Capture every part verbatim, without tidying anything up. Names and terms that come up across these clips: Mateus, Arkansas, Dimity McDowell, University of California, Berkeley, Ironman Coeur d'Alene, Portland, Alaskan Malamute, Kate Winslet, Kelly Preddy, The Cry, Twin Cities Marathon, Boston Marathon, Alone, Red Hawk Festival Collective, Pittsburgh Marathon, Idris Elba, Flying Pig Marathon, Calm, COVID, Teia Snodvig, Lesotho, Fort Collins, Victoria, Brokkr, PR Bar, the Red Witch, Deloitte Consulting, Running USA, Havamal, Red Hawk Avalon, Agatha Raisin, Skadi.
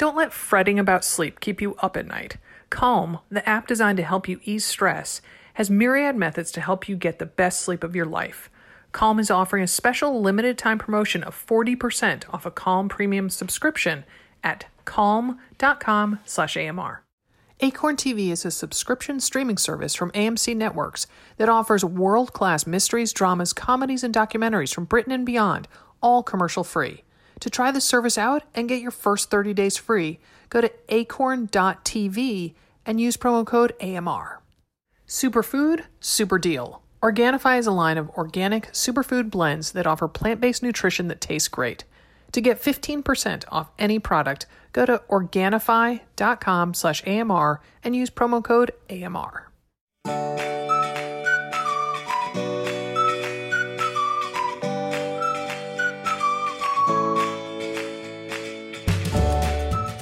Don't let fretting about sleep keep you up at night. Calm, the app designed to help you ease stress, has myriad methods to help you get the best sleep of your life. Calm is offering a special limited-time promotion of forty percent off a Calm Premium subscription at calm dot com slash A M R. Acorn T V is a subscription streaming service from A M C Networks that offers world-class mysteries, dramas, comedies, and documentaries from Britain and beyond, all commercial-free. To try the service out and get your first thirty days free, go to acorn dot t v and use promo code A M R. Superfood, super deal. Organifi is a line of organic superfood blends that offer plant-based nutrition that tastes great. To get fifteen percent off any product, go to organifi dot com slash A M R and use promo code A M R.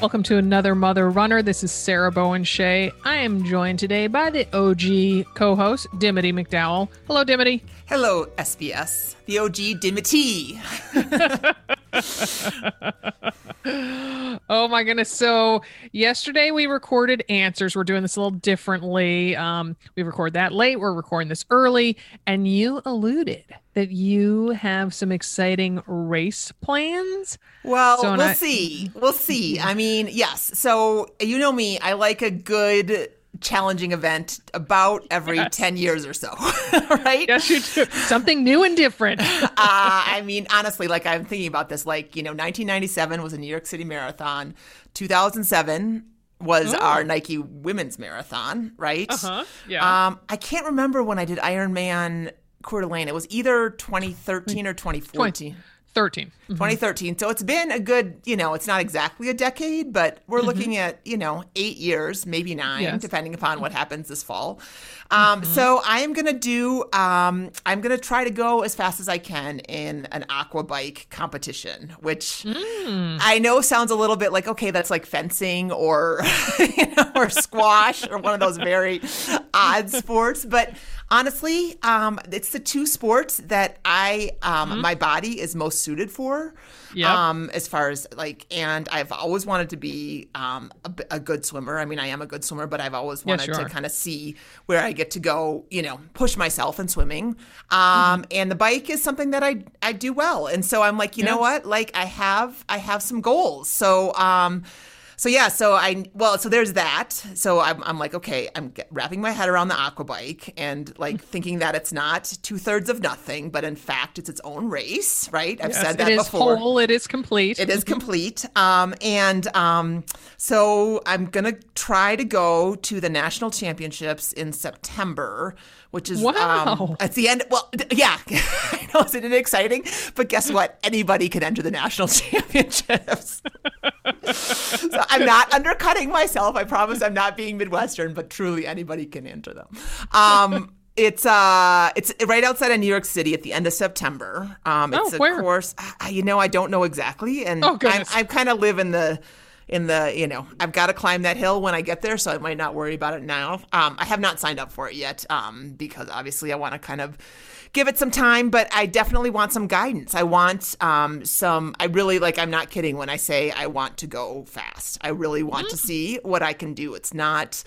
Welcome to another Mother Runner. This is Sarah Bowen Shea. I am joined today by the O G co-host, Dimity McDowell. Hello, Dimity. Hello, S B S. The O G Dimity. Oh, my goodness. So yesterday we recorded answers. We're doing this a little differently. Um, we record that late. We're recording this early. And you alluded that you have some exciting race plans. Well, so we'll I- see. We'll see. I mean, yes. So you know me. I like a good challenging event about every yes. ten years or so, right? Yes, you do. Something new and different. uh, I mean, honestly, like I'm thinking about this, like, you know, nineteen ninety-seven was a New York City Marathon. two thousand seven was Ooh. our Nike Women's Marathon, right? Uh-huh. Yeah. Um, I can't remember when I did Ironman Coeur d'Alene. It was either twenty thirteen or twenty fourteen. twenty thirteen Mm-hmm. twenty thirteen So it's been a good, you know, it's not exactly a decade, but we're mm-hmm. looking at, you know, eight years, maybe nine, yes. depending upon what happens this fall. Um, mm-hmm. So I am going to do, um, I'm going to try to go as fast as I can in an aqua bike competition, which mm. I know sounds a little bit like, okay, that's like fencing or, you know, or squash or one of those very odd sports. But honestly, um, it's the two sports that I, um, mm-hmm. my body is most suited for. Yep. Um, as far as like, and I've always wanted to be um, a, a good swimmer. I mean, I am a good swimmer, but I've always wanted yes, to kind of see where I get to go, you know, push myself in swimming. Um, mm-hmm. And the bike is something that I, I do well. And so I'm like, you yes. know what? Like I have, I have some goals. So, um, so yeah, so I, well, so there's that. So I'm, I'm like, okay, I'm get, wrapping my head around the aqua bike and like thinking that it's not two thirds of nothing, but in fact, it's its own race, right? I've yes, said that it before. It is whole, it is complete. It is complete. Um, and um, so I'm going to try to go to the national championships in September, which is wow. um, at the end. Well, yeah, I know, isn't it exciting? But guess what? Anybody can enter the national championships. So I'm not undercutting myself. I promise I'm not being Midwestern, but truly anybody can enter them. Um, it's uh, it's right outside of New York City at the end of September. Um, it's oh, a where? course, I, you know, I don't know exactly, and oh, I'm, I kind of live in the in the you know, I've got to climb that hill when I get there, so I might not worry about it now. Um, I have not signed up for it yet, um, because obviously I want to kind of give it some time, but I definitely want some guidance. I want um, some, I really like, I'm not kidding when I say I want to go fast. I really want mm-hmm. to see what I can do. It's not,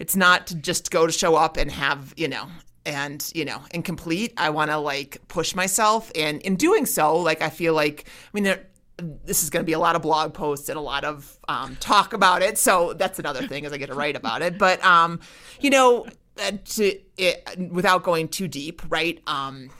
it's not just go to show up and have, you know, and, you know, and complete. I want to like push myself. And in doing so, like, I feel like, I mean, there, this is going to be a lot of blog posts and a lot of um, talk about it. So that's another thing, as I get to write about it. But, um, you know, To it, without going too deep, right? Um,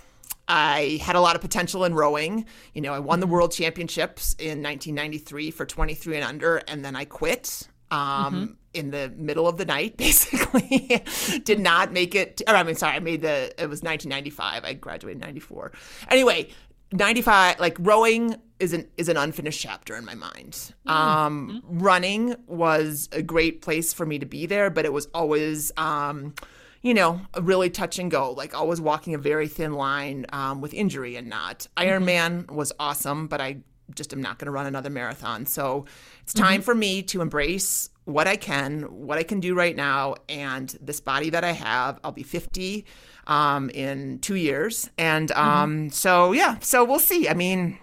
I had a lot of potential in rowing. You know, I won the world championships in nineteen ninety-three for twenty-three and under, and then I quit um, mm-hmm. in the middle of the night, basically. Did not make it. Or I mean, sorry, I made the. It was nineteen ninety-five. I graduated in ninety-four. Anyway, ninety-five. Like rowing is an is an unfinished chapter in my mind. Um, mm-hmm. Running was a great place for me to be there, but it was always, um, you know, really touch and go. Like always walking a very thin line um, with injury and not. Mm-hmm. Ironman was awesome, but I just am not going to run another marathon. So it's time mm-hmm. for me to embrace what I can, what I can do right now, and this body that I have. I'll be fifty um, in two years, and um, mm-hmm. so yeah, so we'll see. I mean.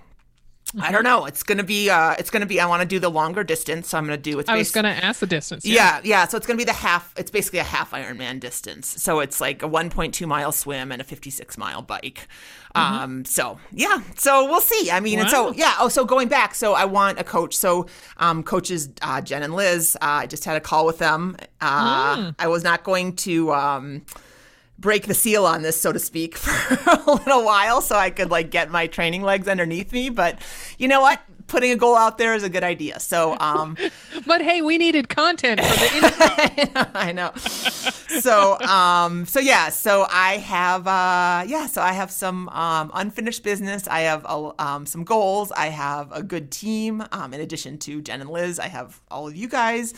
Mm-hmm. I don't know. It's going to be, uh, it's going to be, I want to do the longer distance. So I'm going to do, it's I was going to ask the distance. Yeah. Yeah. yeah so it's going to be the half, it's basically a half Ironman distance. So it's like a one point two mile swim and a fifty-six mile bike. Mm-hmm. Um, so yeah, so we'll see. I mean, wow. and so, yeah. Oh, so going back, so I want a coach. So, um, coaches, uh, Jen and Liz, uh, I just had a call with them. Uh, mm. I was not going to, um, break the seal on this, so to speak, for a little while so I could like get my training legs underneath me. But you know what? Putting a goal out there is a good idea. So, um, but hey, we needed content for the intro. I know. So, um, so yeah, so I have, uh, yeah, so I have some, um, unfinished business. I have, uh, um, some goals. I have a good team. Um, in addition to Jen and Liz, I have all of you guys.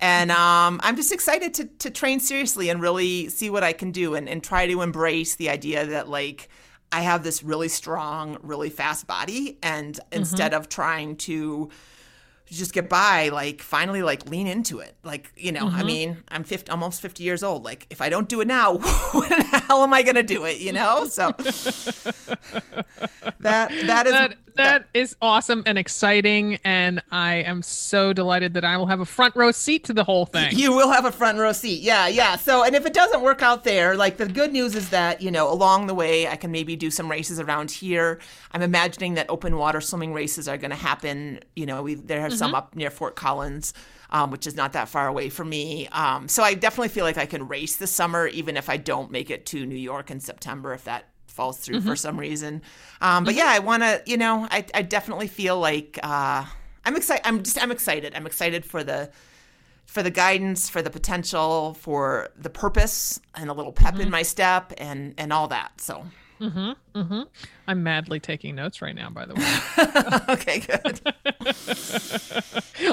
And um, I'm just excited to to train seriously and really see what I can do and, and try to embrace the idea that, like, I have this really strong, really fast body. And mm-hmm. instead of trying to just get by, like, finally, like, lean into it. Like, you know, mm-hmm. I mean, I'm fifty, almost fifty years old. Like, if I don't do it now, when the hell am I going to do it, you know? So that that is that, – That is awesome and exciting, and I am so delighted that I will have a front row seat to the whole thing. You will have a front row seat. Yeah, yeah. So, and if it doesn't work out there, like, the good news is that, you know, along the way, I can maybe do some races around here. I'm imagining that open water swimming races are going to happen. You know, we there are mm-hmm. some up near Fort Collins, um, which is not that far away from me. Um, so I definitely feel like I can race this summer, even if I don't make it to New York in September, if that falls through mm-hmm. for some reason. Um, but yeah, I want to, you know, I, I definitely feel like, uh, I'm excited. I'm just, I'm excited. I'm excited for the, for the guidance, for the potential, for the purpose, and a little pep mm-hmm. in my step and, and all that. So. Mm-hmm, mm-hmm. I'm madly taking notes right now, by the way. Okay, good.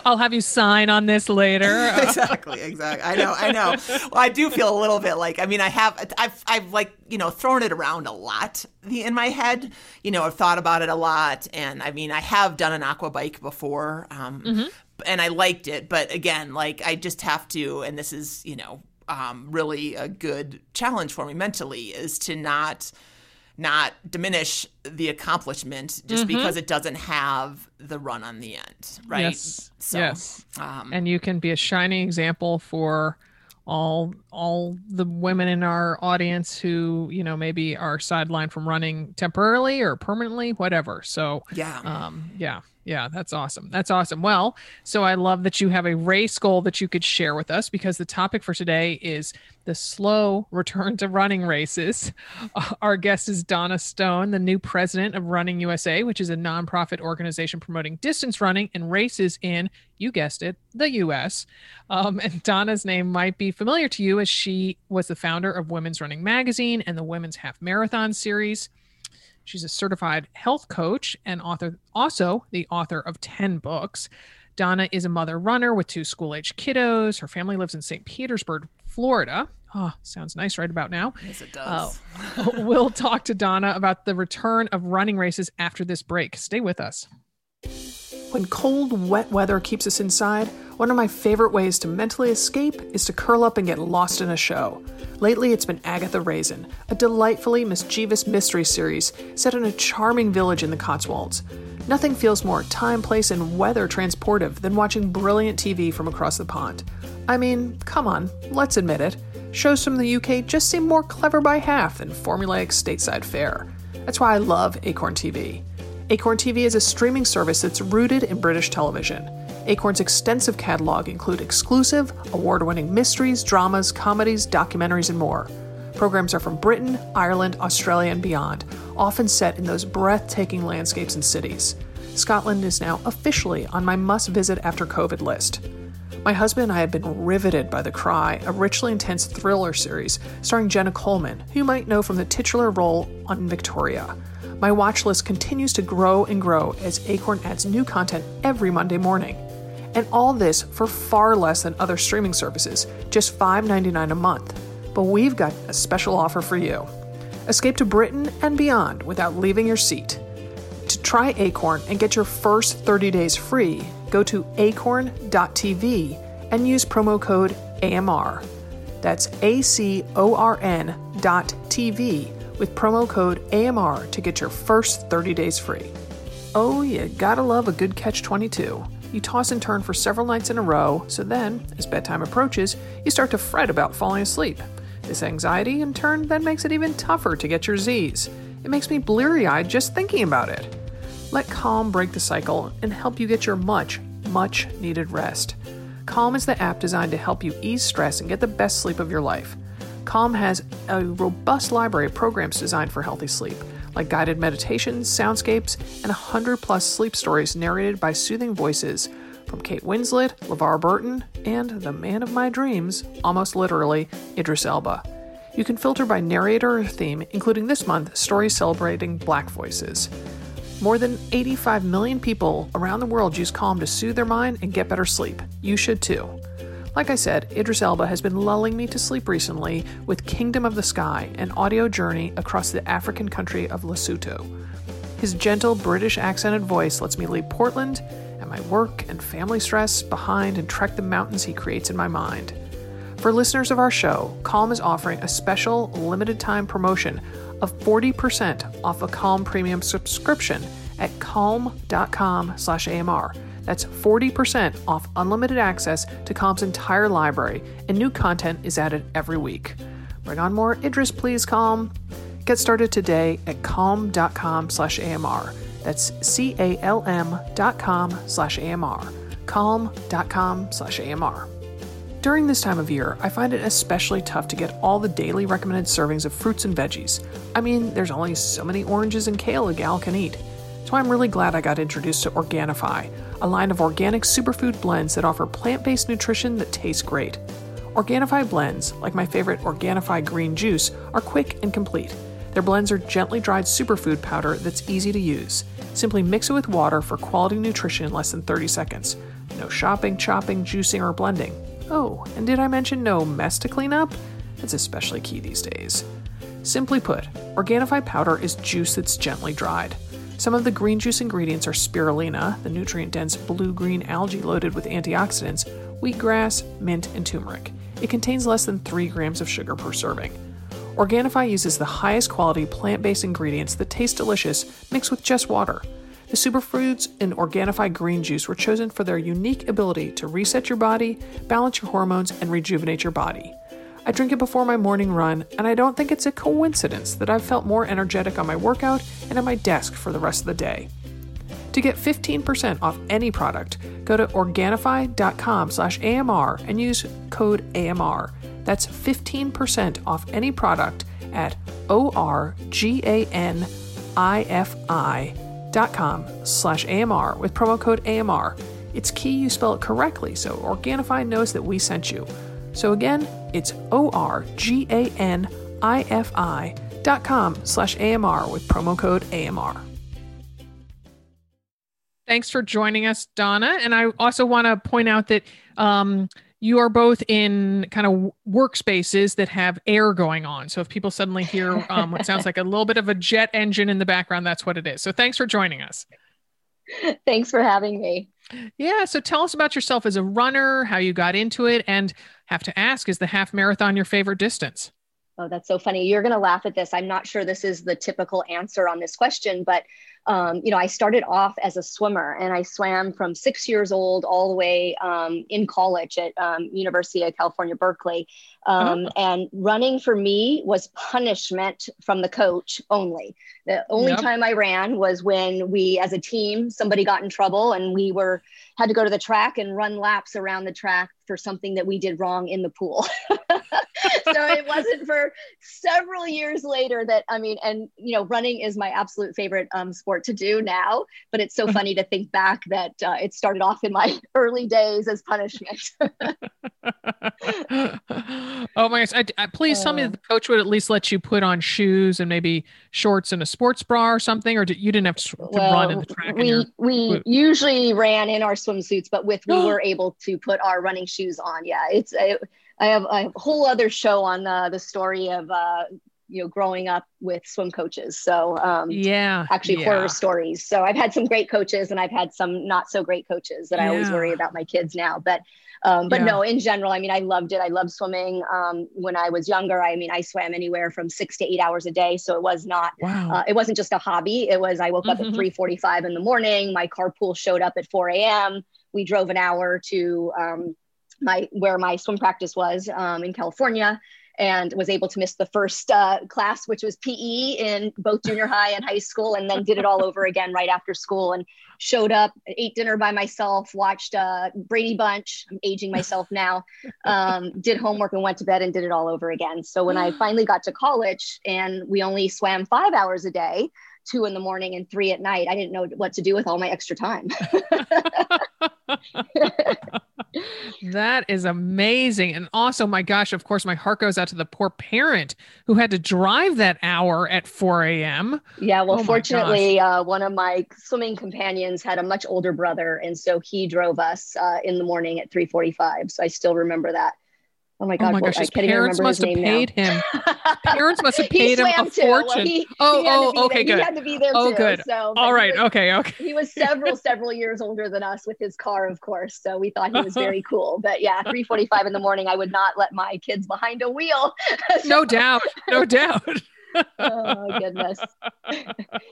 I'll have you sign on this later. exactly, exactly. I know, I know. Well, I do feel a little bit like, I mean, I have, I've, I've like, you know, thrown it around a lot in my head. You know, I've thought about it a lot. And I mean, I have done an aqua bike before, um, mm-hmm. and I liked it. But again, like, I just have to, and this is, you know, um, really a good challenge for me mentally, is to not... not diminish the accomplishment just mm-hmm. because it doesn't have the run on the end, right? Yes, so, yes. Um, and you can be a shining example for all all the women in our audience who, you know, maybe are sidelined from running temporarily or permanently, whatever. So, yeah, um, yeah, yeah, that's awesome. That's awesome. Well, so I love that you have a race goal that you could share with us, because the topic for today is the slow return to running races. Uh, our guest is Dawna Stone, the new president of Running U S A, which is a nonprofit organization promoting distance running and races in, you guessed it, the U S. Um, and Donna's name might be familiar to you, as she was the founder of Women's Running Magazine and the Women's Half Marathon series. She's a certified health coach and author, also the author of ten books. Dawna is a mother runner with two school-age kiddos. Her family lives in Saint Petersburg, Florida. Oh, sounds nice right about now. Yes, it does. Uh, we'll talk to Dawna about the return of running races after this break. Stay with us. When cold, wet weather keeps us inside, one of my favorite ways to mentally escape is to curl up and get lost in a show. Lately, it's been Agatha Raisin, a delightfully mischievous mystery series set in a charming village in the Cotswolds. Nothing feels more time, place, and weather transportive than watching brilliant T V from across the pond. I mean, come on, let's admit it. Shows from the U K just seem more clever by half than formulaic stateside fare. That's why I love Acorn T V. Acorn T V is a streaming service that's rooted in British television. Acorn's extensive catalog includes exclusive, award-winning mysteries, dramas, comedies, documentaries, and more. Programs are from Britain, Ireland, Australia, and beyond, often set in those breathtaking landscapes and cities. Scotland is now officially on my must-visit after COVID list. My husband and I have been riveted by The Cry, a richly intense thriller series starring Jenna Coleman, who you might know from the titular role on Victoria. My watch list continues to grow and grow as Acorn adds new content every Monday morning. And all this for far less than other streaming services, just five dollars and ninety-nine cents a month. But we've got a special offer for you. Escape to Britain and beyond without leaving your seat. To try Acorn and get your first thirty days free, go to acorn dot t v and use promo code A M R. That's A C O R N dot T V with promo code A M R to get your first thirty days free. Oh, you gotta love a good catch twenty-two. You toss and turn for several nights in a row, so then, as bedtime approaches, you start to fret about falling asleep. This anxiety, in turn, then makes it even tougher to get your Z's. It makes me bleary-eyed just thinking about it. Let Calm break the cycle and help you get your much, much needed rest. Calm is the app designed to help you ease stress and get the best sleep of your life. Calm has a robust library of programs designed for healthy sleep, like guided meditations, soundscapes, and one hundred plus sleep stories narrated by soothing voices from Kate Winslet, LeVar Burton, and the man of my dreams, almost literally, Idris Elba. You can filter by narrator or theme, including this month, stories celebrating Black voices. More than eighty-five million people around the world use Calm to soothe their mind and get better sleep. You should too. Like I said, Idris Elba has been lulling me to sleep recently with Kingdom of the Sky, an audio journey across the African country of Lesotho. His gentle British accented voice lets me leave Portland and my work and family stress behind and trek the mountains he creates in my mind. For listeners of our show, Calm is offering a special limited time promotion of forty percent off a Calm premium subscription at calm dot com slash A M R. That's forty percent off unlimited access to Calm's entire library, and new content is added every week. Bring on more Idris, please, Calm. Get started today at calm dot com slash A M R. That's C-A-L-M dot com slash A-M-R. Calm.com slash A-M-R. During this time of year, I find it especially tough to get all the daily recommended servings of fruits and veggies. I mean, there's only so many oranges and kale a gal can eat. So I'm really glad I got introduced to Organifi, a line of organic superfood blends that offer plant-based nutrition that tastes great. Organifi blends, like my favorite Organifi green juice, are quick and complete. Their blends are gently dried superfood powder that's easy to use. Simply mix it with water for quality nutrition in less than thirty seconds. No shopping, chopping, juicing, or blending. Oh, and did I mention no mess to clean up? That's especially key these days. Simply put, Organifi powder is juice that's gently dried. Some of the green juice ingredients are spirulina, the nutrient-dense blue-green algae loaded with antioxidants, wheatgrass, mint, and turmeric. It contains less than three grams of sugar per serving. Organifi uses the highest quality plant-based ingredients that taste delicious mixed with just water. The superfoods in Organifi green juice were chosen for their unique ability to reset your body, balance your hormones, and rejuvenate your body. I drink it before my morning run, and I don't think it's a coincidence that I've felt more energetic on my workout and at my desk for the rest of the day. To get fifteen percent off any product, go to Organifi dot com slash A M R and use code A M R. That's fifteen percent off any product at O R G A N I F I dot com slash A M R with promo code A M R. It's key you spell it correctly so Organifi knows that we sent you. So again, it's O-R-G-A-N-I-F-I dot com slash A M R with promo code A M R. Thanks for joining us, Dawna. And I also want to point out that um, you are both in kind of workspaces that have air going on. So if people suddenly hear um, what sounds like a little bit of a jet engine in the background, that's what it is. So thanks for joining us. Thanks for having me. Yeah. So tell us about yourself as a runner, how you got into it, and have to ask, is the half marathon your favorite distance? Oh, that's so funny. You're going to laugh at this. I'm not sure this is the typical answer on this question, but, um, you know, I started off as a swimmer, and I swam from six years old all the way um, in college at um, University of California, Berkeley. Um, oh. And running for me was punishment from the coach only. The only yep. time I ran was when we, as a team, somebody got in trouble and we were had to go to the track and run laps around the track for something that we did wrong in the pool. So it wasn't for several years later that, I mean, and, you know, running is my absolute favorite um, sport to do now, but it's so funny to think back that uh, it started off in my early days as punishment. Oh my gosh. I, I, please uh, tell me that the coach would at least let you put on shoes and maybe shorts and a sports bra or something, or did, you didn't have to, to well, run in the track. We, your, we usually ran in our swimsuits, but with, we were able to put our running shoes on. Yeah. It's, it, I have a whole other show on uh, the story of uh, you know, growing up with swim coaches. So um, yeah, actually yeah. horror stories. So I've had some great coaches and I've had some not so great coaches that yeah. I always worry about my kids now. But um, but yeah. no, in general, I mean, I loved it. I loved swimming. Um, when I was younger, I mean, I swam anywhere from six to eight hours a day. So it was not, wow. uh, it wasn't just a hobby. It was, I woke mm-hmm. up at three forty-five in the morning. My carpool showed up at four a.m. We drove an hour to um, my where my swim practice was um, in California, and was able to miss the first uh, class, which was P E in both junior high and high school, and then did it all over again right after school, and showed up, ate dinner by myself, watched uh, Brady Bunch, I'm aging myself now, um, did homework and went to bed and did it all over again. So when I finally got to college and we only swam five hours a day, two in the morning and three at night, I didn't know what to do with all my extra time. That is amazing. And also, my gosh, of course, my heart goes out to the poor parent who had to drive that hour at four a.m. Yeah, well, oh fortunately, uh, one of my swimming companions had a much older brother. And so he drove us uh, in the morning at three forty-five. So I still remember that. Oh my God! Oh my gosh, well, his I can't parents even remember must his have name paid now. him. Parents must have paid him a too. fortune. Well, he, oh, he oh, okay, there. good. He had to be there oh, too. good. So, All right, was, okay, okay. He was several, several years older than us with his car, of course. So we thought he was very cool. But yeah, three forty-five in the morning, I would not let my kids behind a wheel. So. No doubt, no doubt. Oh my goodness.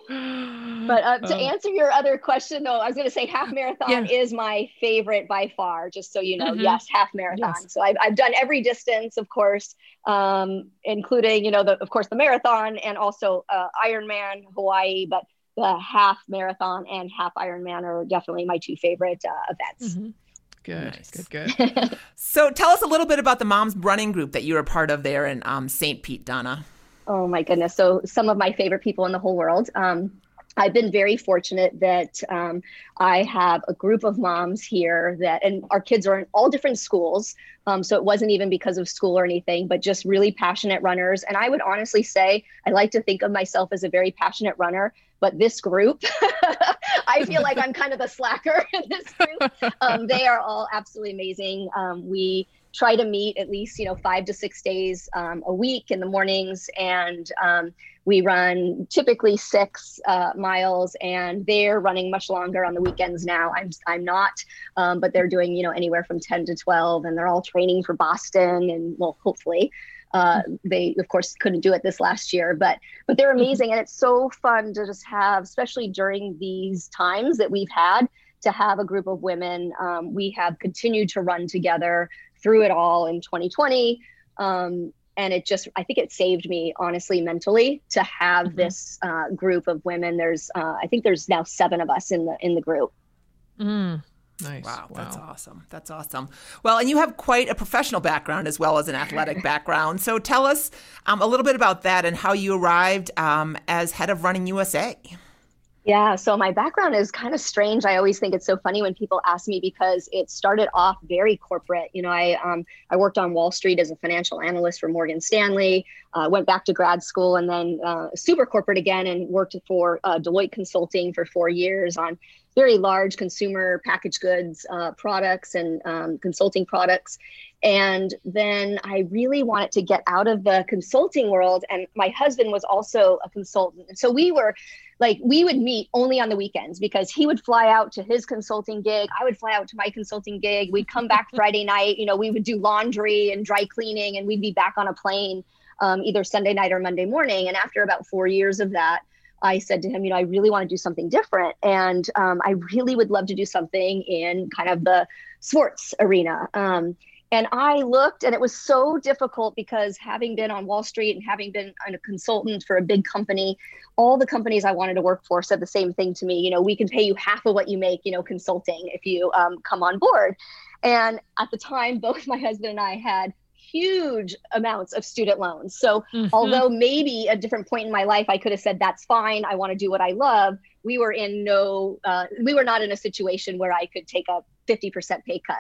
But uh, to answer your other question, though, I was going to say half marathon yeah. is my favorite by far, just so you know. Mm-hmm. Yes, half marathon. Yes. So I've, I've done every distance, of course, um, including, you know, the, of course, the marathon and also uh, Ironman Hawaii, but the half marathon and half Ironman are definitely my two favorite uh, events. Mm-hmm. Good, nice. good, good, good. So tell us a little bit about the Moms Running Group that you were part of there in um, Saint Pete, Dawna. Oh my goodness. So some of my favorite people in the whole world. Um, I've been very fortunate that um, I have a group of moms here that, and our kids are in all different schools. Um, so it wasn't even because of school or anything, but just really passionate runners. And I would honestly say, I like to think of myself as a very passionate runner, but this group, I feel like I'm kind of the slacker in this group. Um, they are all absolutely amazing. Um, we try to meet at least, you know, five to six days um, a week in the mornings. And um, we run typically six uh, miles, and they're running much longer on the weekends now. I'm I'm not, um, but they're doing, you know, anywhere from ten to twelve, and they're all training for Boston and, well, hopefully. Uh, they, of course, couldn't do it this last year, but but they're amazing. And it's so fun to just have, especially during these times that we've had, to have a group of women. Um, we have continued to run together through it all in twenty twenty. Um, and it just, I think it saved me, honestly, mentally, to have mm-hmm. this uh, group of women. There's, uh, I think there's now seven of us in the in the group. Mm. Nice. Wow, wow. That's awesome. That's awesome. Well, and you have quite a professional background as well as an athletic background. So tell us um, a little bit about that and how you arrived um, as head of Running U S A. Yeah, so my background is kind of strange. I always think it's so funny when people ask me, because it started off very corporate. You know, I um, I worked on Wall Street as a financial analyst for Morgan Stanley, uh, went back to grad school, and then uh, super corporate again, and worked for uh, Deloitte Consulting for four years on very large consumer packaged goods uh, products and um, consulting products. And then I really wanted to get out of the consulting world. And my husband was also a consultant. And so we were like, we would meet only on the weekends, because he would fly out to his consulting gig. I would fly out to my consulting gig. We'd come back Friday night, you know, we would do laundry and dry cleaning, and we'd be back on a plane um, either Sunday night or Monday morning. And after about four years of that, I said to him, you know, I really want to do something different. And um, I really would love to do something in kind of the sports arena. Um, and I looked, and it was so difficult, because having been on Wall Street and having been a consultant for a big company, all the companies I wanted to work for said the same thing to me. You know, we can pay you half of what you make, you know, consulting, if you um, come on board. And at the time, both my husband and I had huge amounts of student loans. So mm-hmm. although maybe at a different point in my life, I could have said, that's fine, I want to do what I love, we were in no, uh, we were not in a situation where I could take a fifty percent pay cut.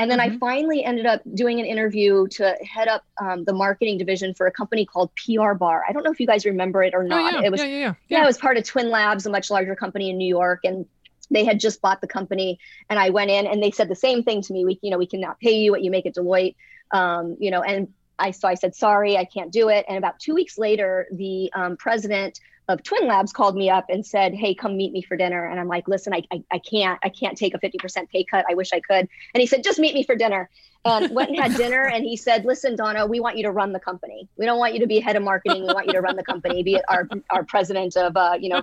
And then mm-hmm. I finally ended up doing an interview to head up um, the marketing division for a company called P R Bar. I don't know if you guys remember it or not. Oh, yeah. It was, yeah, yeah, yeah. yeah, it was part of Twin Labs, a much larger company in New York. And they had just bought the company, and I went in, and they said the same thing to me. We, you know, we cannot pay you what you make at Deloitte. Um, you know, and I, so I said, sorry, I can't do it. And about two weeks later, the um, president of Twin Labs called me up and said, hey, come meet me for dinner. And I'm like, listen, I, I, I can't, I can't take a fifty percent pay cut. I wish I could. And he said, just meet me for dinner. And went and had dinner. And he said, listen, Dawna, we want you to run the company. We don't want you to be head of marketing. We want you to run the company, be it our, our president of, uh, you know,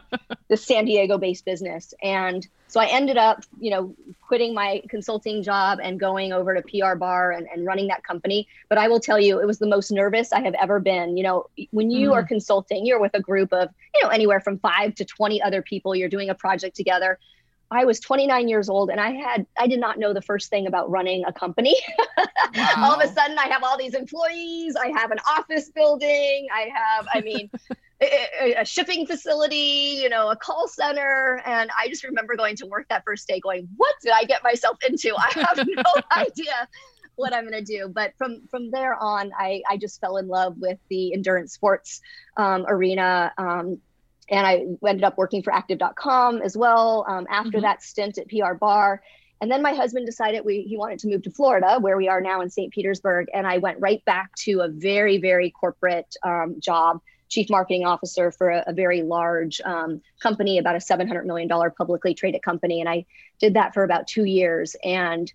the San Diego based business. And so I ended up, you know, quitting my consulting job and going over to P R Bar and, and running that company. But I will tell you, it was the most nervous I have ever been. You know, when you mm. are consulting, you're with a group of, you know, anywhere from five to twenty other people, you're doing a project together. I was twenty-nine years old and I had, I did not know the first thing about running a company. Wow. All of a sudden I have all these employees. I have an office building. I have, I mean, a, a shipping facility, you know, a call center. And I just remember going to work that first day going, what did I get myself into? I have no idea what I'm going to do. But from, from there on, I, I just fell in love with the endurance sports um, arena. Um, and I ended up working for active dot com as well um, after mm-hmm. that stint at P R Bar. And then my husband decided we, he wanted to move to Florida, where we are now in Saint Petersburg. And I went right back to a very, very corporate um, job, chief marketing officer for a, a very large um, company, about a seven hundred million dollars publicly traded company. And I did that for about two years and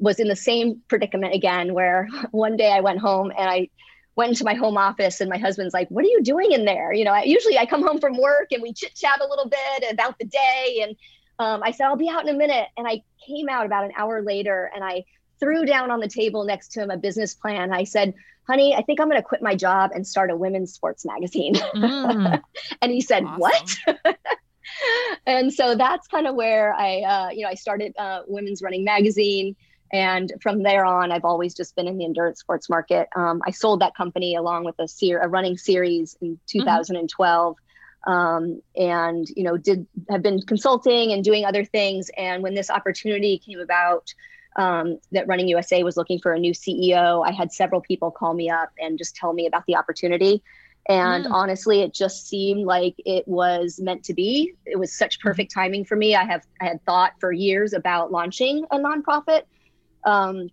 was in the same predicament again, where one day I went home and I went into my home office and my husband's like, what are you doing in there? You know, I, usually I come home from work and we chit chat a little bit about the day. And um, I said, I'll be out in a minute. And I came out about an hour later and I threw down on the table next to him a business plan. I said, honey, I think I'm going to quit my job and start a women's sports magazine. Mm. And he said, awesome. What? And so that's kind of where I, uh, you know, I started uh, Women's Running Magazine. And from there on, I've always just been in the endurance sports market. Um, I sold that company along with a, ser- a running series in two thousand twelve, mm-hmm. um, and you know, did have been consulting and doing other things. And when this opportunity came about, um, that Running U S A was looking for a new C E O, I had several people call me up and just tell me about the opportunity. And mm. honestly, it just seemed like it was meant to be. It was such perfect timing for me. I have I had thought for years about launching a nonprofit. Um,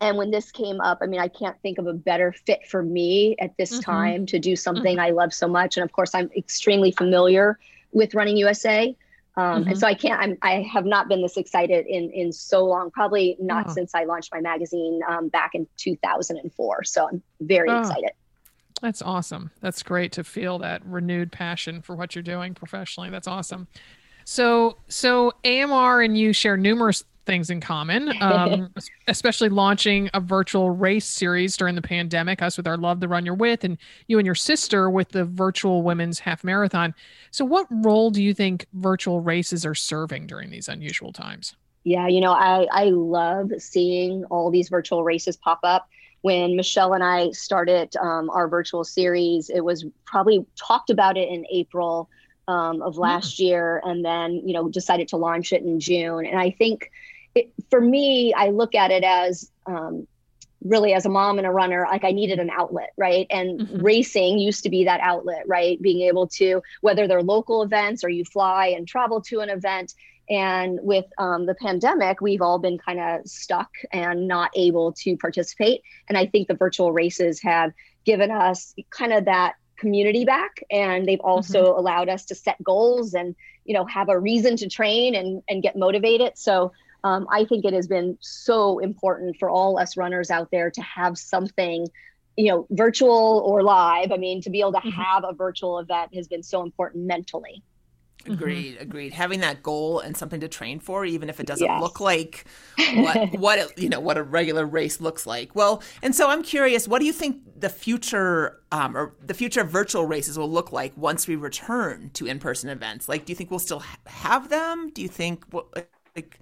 and when this came up, I mean, I can't think of a better fit for me at this mm-hmm. time to do something mm-hmm. I love so much. And of course, I'm extremely familiar with Running U S A. Um, mm-hmm. And so I can't, I'm, I have not been this excited in, in so long, probably not oh. since I launched my magazine um, back in two thousand four. So I'm very oh. excited. That's awesome. That's great to feel that renewed passion for what you're doing professionally. That's awesome. So, so A M R and you share numerous things in common, um, especially launching a virtual race series during the pandemic, us with our Love the Run You're With, and you and your sister with the virtual women's half marathon. So what role do you think virtual races are serving during these unusual times? Yeah, you know, I, I love seeing all these virtual races pop up. When Michelle and I started um, our virtual series, it was probably talked about it in April um, of last yeah. year, and then, you know, decided to launch it in June. And I think It, for me, I look at it as um, really as a mom and a runner, like I needed an outlet, right? And mm-hmm. racing used to be that outlet, right? Being able to, whether they're local events or you fly and travel to an event. And with um, the pandemic, we've all been kind of stuck and not able to participate. And I think the virtual races have given us kind of that community back, and they've also mm-hmm. allowed us to set goals and, you know, have a reason to train and, and get motivated. So Um, I think it has been so important for all us runners out there to have something, you know, virtual or live. I mean, to be able to mm-hmm. have a virtual event has been so important mentally. Agreed. Mm-hmm. Agreed. Having that goal and something to train for, even if it doesn't yes. look like what, what it, you know, what a regular race looks like. Well, and so I'm curious, what do you think the future um, or the future of virtual races will look like once we return to in-person events? Like, do you think we'll still ha- have them? Do you think well, like...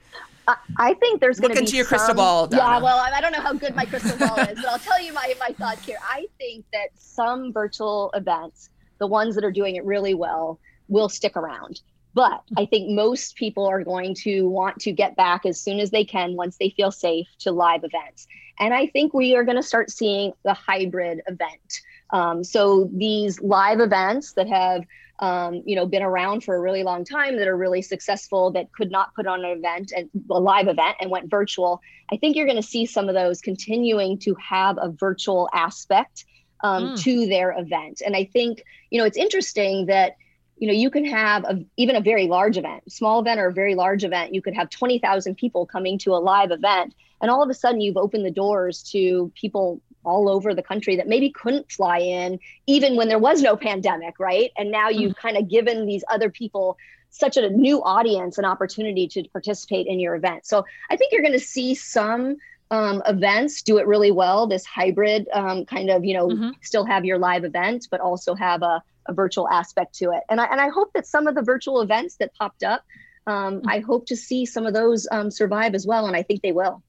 I think there's going to be Look into your some, crystal ball, Dawna. Yeah, well, I don't know how good my crystal ball is, but I'll tell you my, my thoughts here. I think that some virtual events, the ones that are doing it really well, will stick around. But I think most people are going to want to get back as soon as they can, once they feel safe, to live events. And I think we are going to start seeing the hybrid event Um, so these live events that have, um, you know, been around for a really long time, that are really successful, that could not put on an event and a live event and went virtual, I think you're going to see some of those continuing to have a virtual aspect um, mm. to their event. And I think, you know, it's interesting that, you know, you can have a, even a very large event, small event or a very large event, you could have twenty thousand people coming to a live event. And all of a sudden you've opened the doors to people all over the country that maybe couldn't fly in even when there was no pandemic, right? And now you've kind of given these other people such a new audience an opportunity to participate in your event. So I think you're going to see some um, events do it really well, this hybrid um, kind of, you know, mm-hmm. still have your live event, but also have a, a virtual aspect to it. And I, and I hope that some of the virtual events that popped up, um, mm-hmm. I hope to see some of those um, survive as well. And I think they will.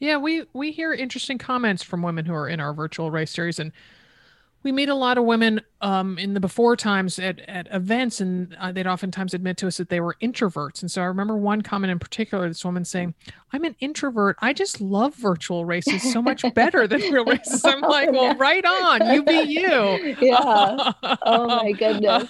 Yeah, we, we hear interesting comments from women who are in our virtual race series, and we meet a lot of women um, in the before times at, at events, and uh, they'd oftentimes admit to us that they were introverts. And so I remember one comment in particular, this woman saying, "I'm an introvert. I just love virtual races so much better than real races." I'm like, well, right on, you be you. Yeah. Oh my goodness.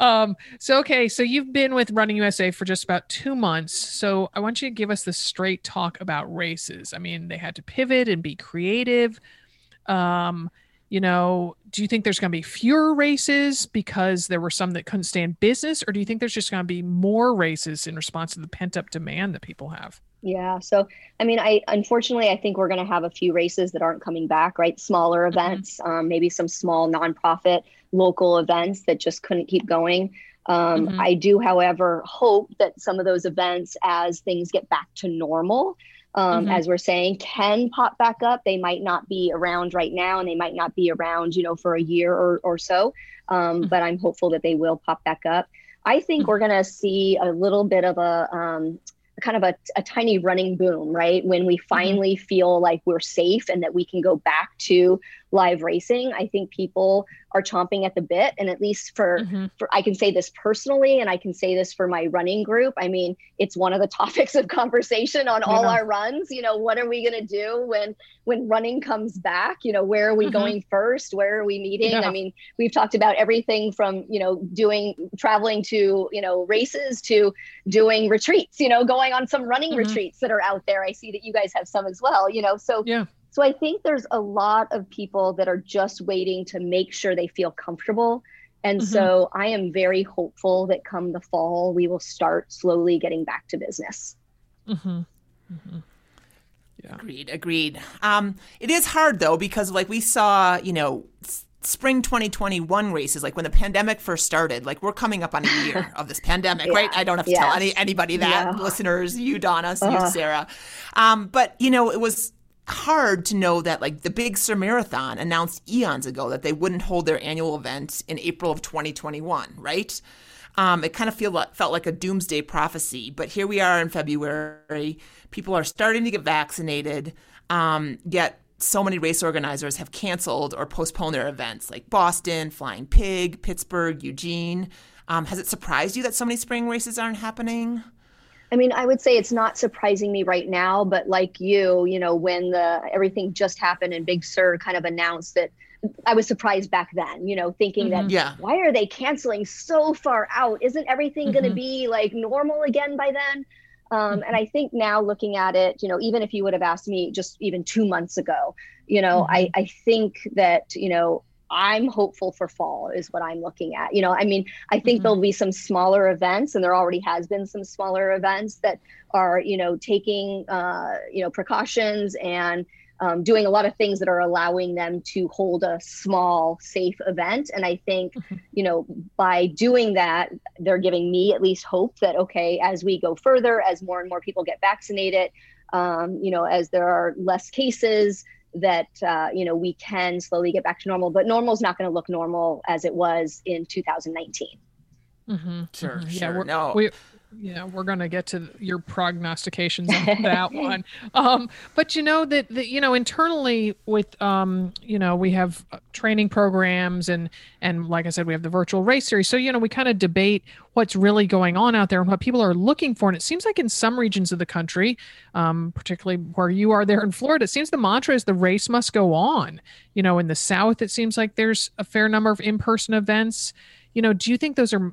um, so, okay. So you've been with Running U S A for just about two months. So I want you to give us the straight talk about races. I mean, they had to pivot and be creative. Um, You know, do you think there's going to be fewer races because there were some that couldn't stay in business? Or do you think there's just going to be more races in response to the pent-up demand that people have? Yeah. So, I mean, I unfortunately, I think we're going to have a few races that aren't coming back, right? Smaller events, mm-hmm. um, maybe some small nonprofit local events that just couldn't keep going. Um, mm-hmm. I do, however, hope that some of those events, as things get back to normal, Um, mm-hmm. as we're saying, can pop back up. They might not be around right now, and they might not be around, you know, for a year or, or so. Um, mm-hmm. But I'm hopeful that they will pop back up. I think mm-hmm. we're going to see a little bit of a um, kind of a, a tiny running boom, right? When we finally mm-hmm. feel like we're safe and that we can go back to live racing, I think people are chomping at the bit. And at least for, mm-hmm. for, I can say this personally, and I can say this for my running group. I mean, it's one of the topics of conversation on all yeah. our runs. You know, what are we going to do when, when running comes back? You know, where are we mm-hmm. going first? Where are we meeting? Yeah. I mean, we've talked about everything from, you know, doing, traveling to, you know, races, to doing retreats, you know, going on some running mm-hmm. retreats that are out there. I see that you guys have some as well, you know, so yeah. So I think there's a lot of people that are just waiting to make sure they feel comfortable. And mm-hmm. so I am very hopeful that come the fall, we will start slowly getting back to business. Mm-hmm. Mm-hmm. Yeah. Agreed. Agreed. Um, it is hard though, because like we saw, you know, spring twenty twenty-one races, like when the pandemic first started, like we're coming up on a year of this pandemic, yeah. right? I don't have to yes. tell any, anybody that, yeah. listeners, you, Dawna, uh-huh. you, Sarah. Um, but you know, it was hard to know that like the Big Sur Marathon announced eons ago that they wouldn't hold their annual event in April of twenty twenty-one, right? Um, it kind of feel like, felt like a doomsday prophecy, but here we are in February. People are starting to get vaccinated, um, yet so many race organizers have canceled or postponed their events, like Boston, Flying Pig, Pittsburgh, Eugene. Um, has it surprised you that so many spring races aren't happening? I mean, I would say it's not surprising me right now, but like you, you know, when the everything just happened and Big Sur kind of announced that, I was surprised back then, you know, thinking mm-hmm. that yeah. why are they canceling so far out? Isn't everything mm-hmm. going to be like normal again by then? Um, and I think now looking at it, you know, even if you would have asked me just even two months ago, you know, mm-hmm. I, I think that, you know, I'm hopeful for fall is what I'm looking at. You know, I mean, I think mm-hmm. there'll be some smaller events, and there already has been some smaller events that are, you know, taking, uh, you know, precautions and um, doing a lot of things that are allowing them to hold a small, safe event. And I think, mm-hmm. you know, by doing that, they're giving me at least hope that, okay, as we go further, as more and more people get vaccinated, um, you know, as there are less cases, that, uh, you know, we can slowly get back to normal, but normal is not going to look normal as it was in two thousand nineteen. Mm-hmm. Sure. Mm-hmm. Yeah. Sure. No. We, Yeah, we're going to get to your prognostications on that one. Um, but you know that, that, you know, internally with, um, you know, we have training programs and, and like I said, we have the virtual race series. So, you know, we kind of debate what's really going on out there and what people are looking for. And it seems like in some regions of the country, um, particularly where you are there in Florida, it seems the mantra is the race must go on. You know, in the South, it seems like there's a fair number of in-person events. You know, do you think those are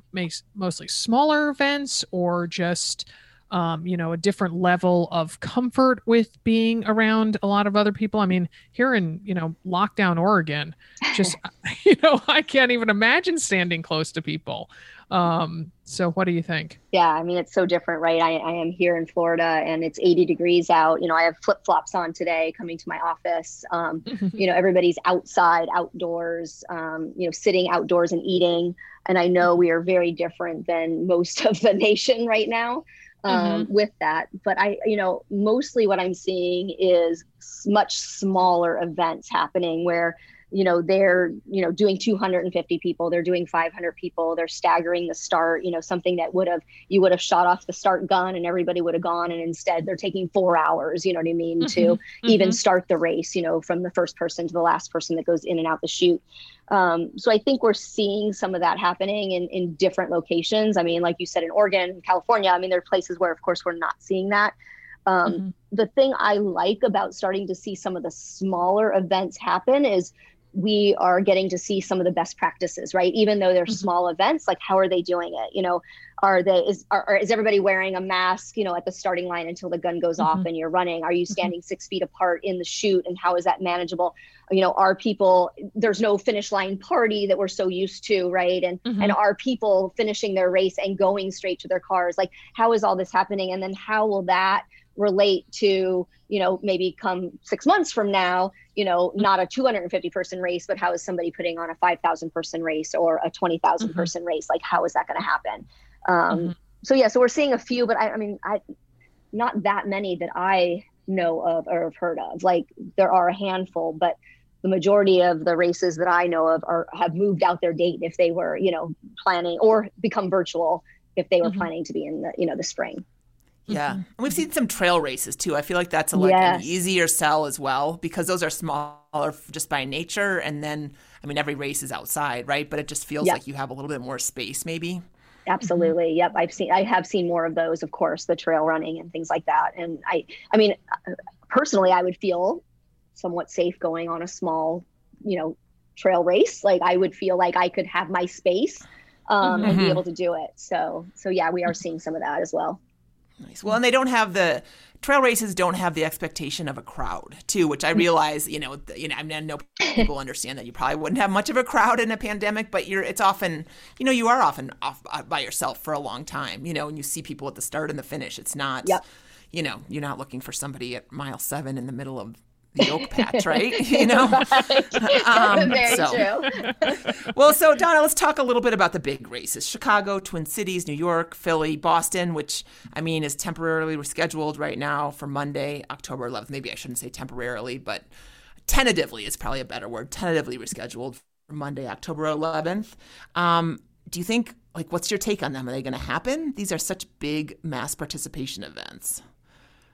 mostly smaller events or just, um, you know, a different level of comfort with being around a lot of other people? I mean, here in, you know, lockdown Oregon, just, you know, I can't even imagine standing close to people. Um, so what do you think? Yeah, I mean, it's so different, right? I, I am here in Florida and it's eighty degrees out. You know, I have flip flops on today coming to my office. Um, you know, everybody's outside, outdoors, um, you know, sitting outdoors and eating. And I know we are very different than most of the nation right now, um, mm-hmm. with that. But I, you know, mostly what I'm seeing is much smaller events happening where, you know, they're, you know, doing two hundred fifty people, they're doing five hundred people, they're staggering the start, you know, something that would have, you would have shot off the start gun and everybody would have gone. And instead they're taking four hours, you know what I mean, mm-hmm, to mm-hmm. even start the race, you know, from the first person to the last person that goes in and out the chute. Um, so I think we're seeing some of that happening in, in different locations. I mean, like you said, in Oregon, California, I mean, there are places where, of course, we're not seeing that. Um, mm-hmm. The thing I like about starting to see some of the smaller events happen is we are getting to see some of the best practices, right? Even though they're mm-hmm. small events, like how are they doing it? You know, are they, is, are, is everybody wearing a mask, you know, at the starting line until the gun goes mm-hmm. off and you're running? Are you standing mm-hmm. six feet apart in the chute, and how is that manageable? You know, are people, there's no finish line party that we're so used to, right? And, mm-hmm. and are people finishing their race and going straight to their cars? Like, how is all this happening? And then how will that relate to, you know, maybe come six months from now, you know, not a two hundred fifty person race, but how is somebody putting on a five thousand person race or a twenty thousand mm-hmm. person race? Like, how is that going to happen? Um, mm-hmm. So, yeah, so we're seeing a few, but I, I mean, I, not that many that I know of or have heard of. Like, there are a handful, but the majority of the races that I know of are, have moved out their date if they were, you know, planning, or become virtual if they were mm-hmm. planning to be in the, you know, the spring. Yeah. And we've seen some trail races too. I feel like that's a, like yes. an easier sell as well, because those are smaller just by nature. And then, I mean, every race is outside, right? But it just feels yep. like you have a little bit more space maybe. Absolutely. Mm-hmm. Yep. I've seen, I have seen more of those, of course, the trail running and things like that. And I, I mean, personally, I would feel somewhat safe going on a small, you know, trail race. Like, I would feel like I could have my space um, mm-hmm. and be able to do it. So, so yeah, we are seeing some of that as well. Nice. Well, and they don't have the trail races don't have the expectation of a crowd too, which I realize, you know, you know, I mean, I know people understand that you probably wouldn't have much of a crowd in a pandemic, but you're, it's often, you know, you are often off by yourself for a long time, you know, and you see people at the start and the finish. It's not, yep. you know, you're not looking for somebody at mile seven in the middle of the oak patch, right? You know? Right. Um, Very so. True. Well, so Dawna, let's talk a little bit about the big races. Chicago, Twin Cities, New York, Philly, Boston, which I mean is temporarily rescheduled right now for Monday, October eleventh. Maybe I shouldn't say temporarily, but tentatively is probably a better word. Tentatively rescheduled for Monday, October eleventh. Um, do you think, like, what's your take on them? Are they going to happen? These are such big mass participation events.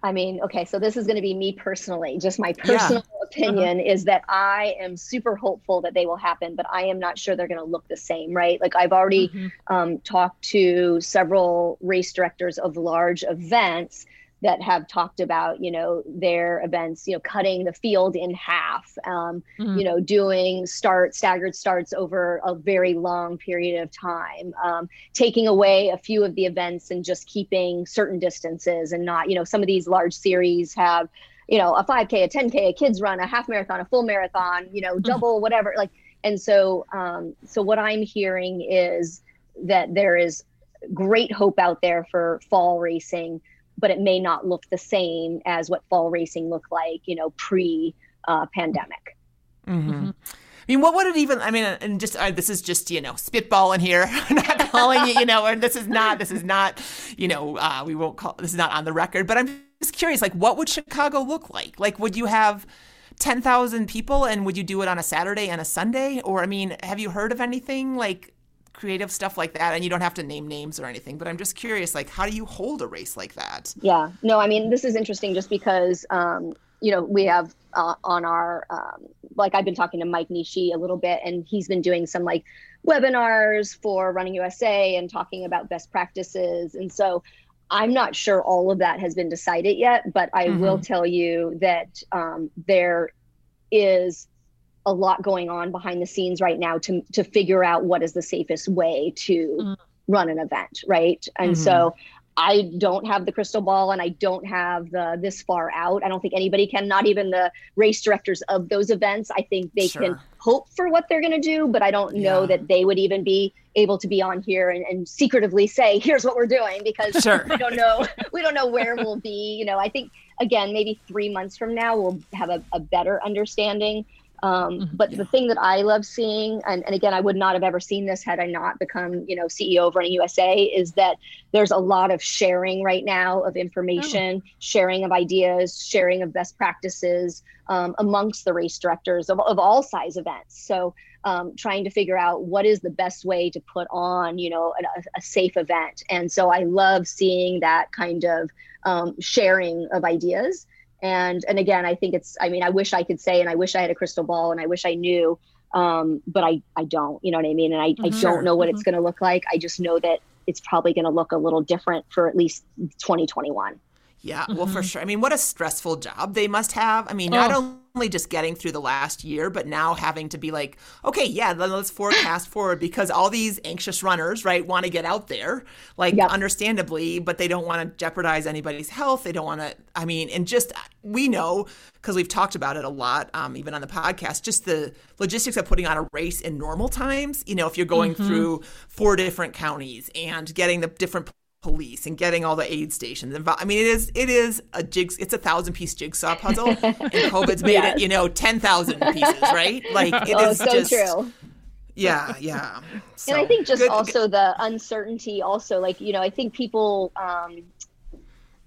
I mean, okay, so this is going to be me personally. Just my personal yeah. opinion uh-huh. is that I am super hopeful that they will happen, but I am not sure they're going to look the same, right? Like, I've already mm-hmm. um, talked to several race directors of large events that have talked about, you know, their events, you know, cutting the field in half, um, mm-hmm. you know, doing start staggered starts over a very long period of time, um, taking away a few of the events and just keeping certain distances and not, you know, some of these large series have, you know, a five K, a ten K, a kids run, a half marathon, a full marathon, you know, double, mm-hmm. whatever. Like, and so, um, so what I'm hearing is that there is great hope out there for fall racing, but it may not look the same as what fall racing looked like, you know, pre uh, pandemic. Mm-hmm. Mm-hmm. I mean, what would it even, I mean, and just, I, this is just, you know, spitballing here, not calling it, you know, and this is not, this is not, you know, uh, we won't call, this is not on the record, but I'm just curious, like, what would Chicago look like? Like, would you have ten thousand people and would you do it on a Saturday and a Sunday? Or, I mean, have you heard of anything like, creative stuff like that? And you don't have to name names or anything, but I'm just curious, like, how do you hold a race like that? Yeah, no, I mean, this is interesting just because, um, you know, we have uh, on our, um, like, I've been talking to Mike Nishi a little bit, and he's been doing some like webinars for Running U S A and talking about best practices. And so I'm not sure all of that has been decided yet, but I mm-hmm. will tell you that um, there is a lot going on behind the scenes right now to to figure out what is the safest way to mm. run an event, right? And mm-hmm. so I don't have the crystal ball, and I don't have the this far out. I don't think anybody can, not even the race directors of those events. I think they sure. can hope for what they're going to do, but I don't know yeah. that they would even be able to be on here and, and secretively say, here's what we're doing, because sure. we don't know, we don't know where we'll be. You know, I think, again, maybe three months from now, we'll have a, a better understanding. Um, but yeah. the thing that I love seeing, and, and again, I would not have ever seen this had I not become, you know, C E O of Running U S A, is that there's a lot of sharing right now of information, oh. sharing of ideas, sharing of best practices um, amongst the race directors of, of all size events. So um, trying to figure out what is the best way to put on, you know, a, a safe event. And so I love seeing that kind of um, sharing of ideas. And and again, I think it's, I mean, I wish I could say, and I wish I had a crystal ball, and I wish I knew, um, but I, I don't, you know what I mean? And I, mm-hmm. I don't know what mm-hmm. it's going to look like. I just know that it's probably going to look a little different for at least twenty twenty-one. Yeah, mm-hmm. well, for sure. I mean, what a stressful job they must have. I mean, not oh. only just getting through the last year, but now having to be like, okay, yeah, then let's forecast forward, because all these anxious runners, right, want to get out there, like yep. understandably, but they don't want to jeopardize anybody's health. They don't want to, I mean, and just, we know, because we've talked about it a lot, um, even on the podcast, just the logistics of putting on a race in normal times. You know, if you're going mm-hmm. through four different counties and getting the different police and getting all the aid stations involved. I mean, it is it is a jigs. It's a thousand piece jigsaw puzzle, and COVID's made yes. it, you know, ten thousand pieces, right? Like it oh, is so just, true. Yeah, yeah. So, and I think just good, also good. the uncertainty. Also, like you know, I think people. Um,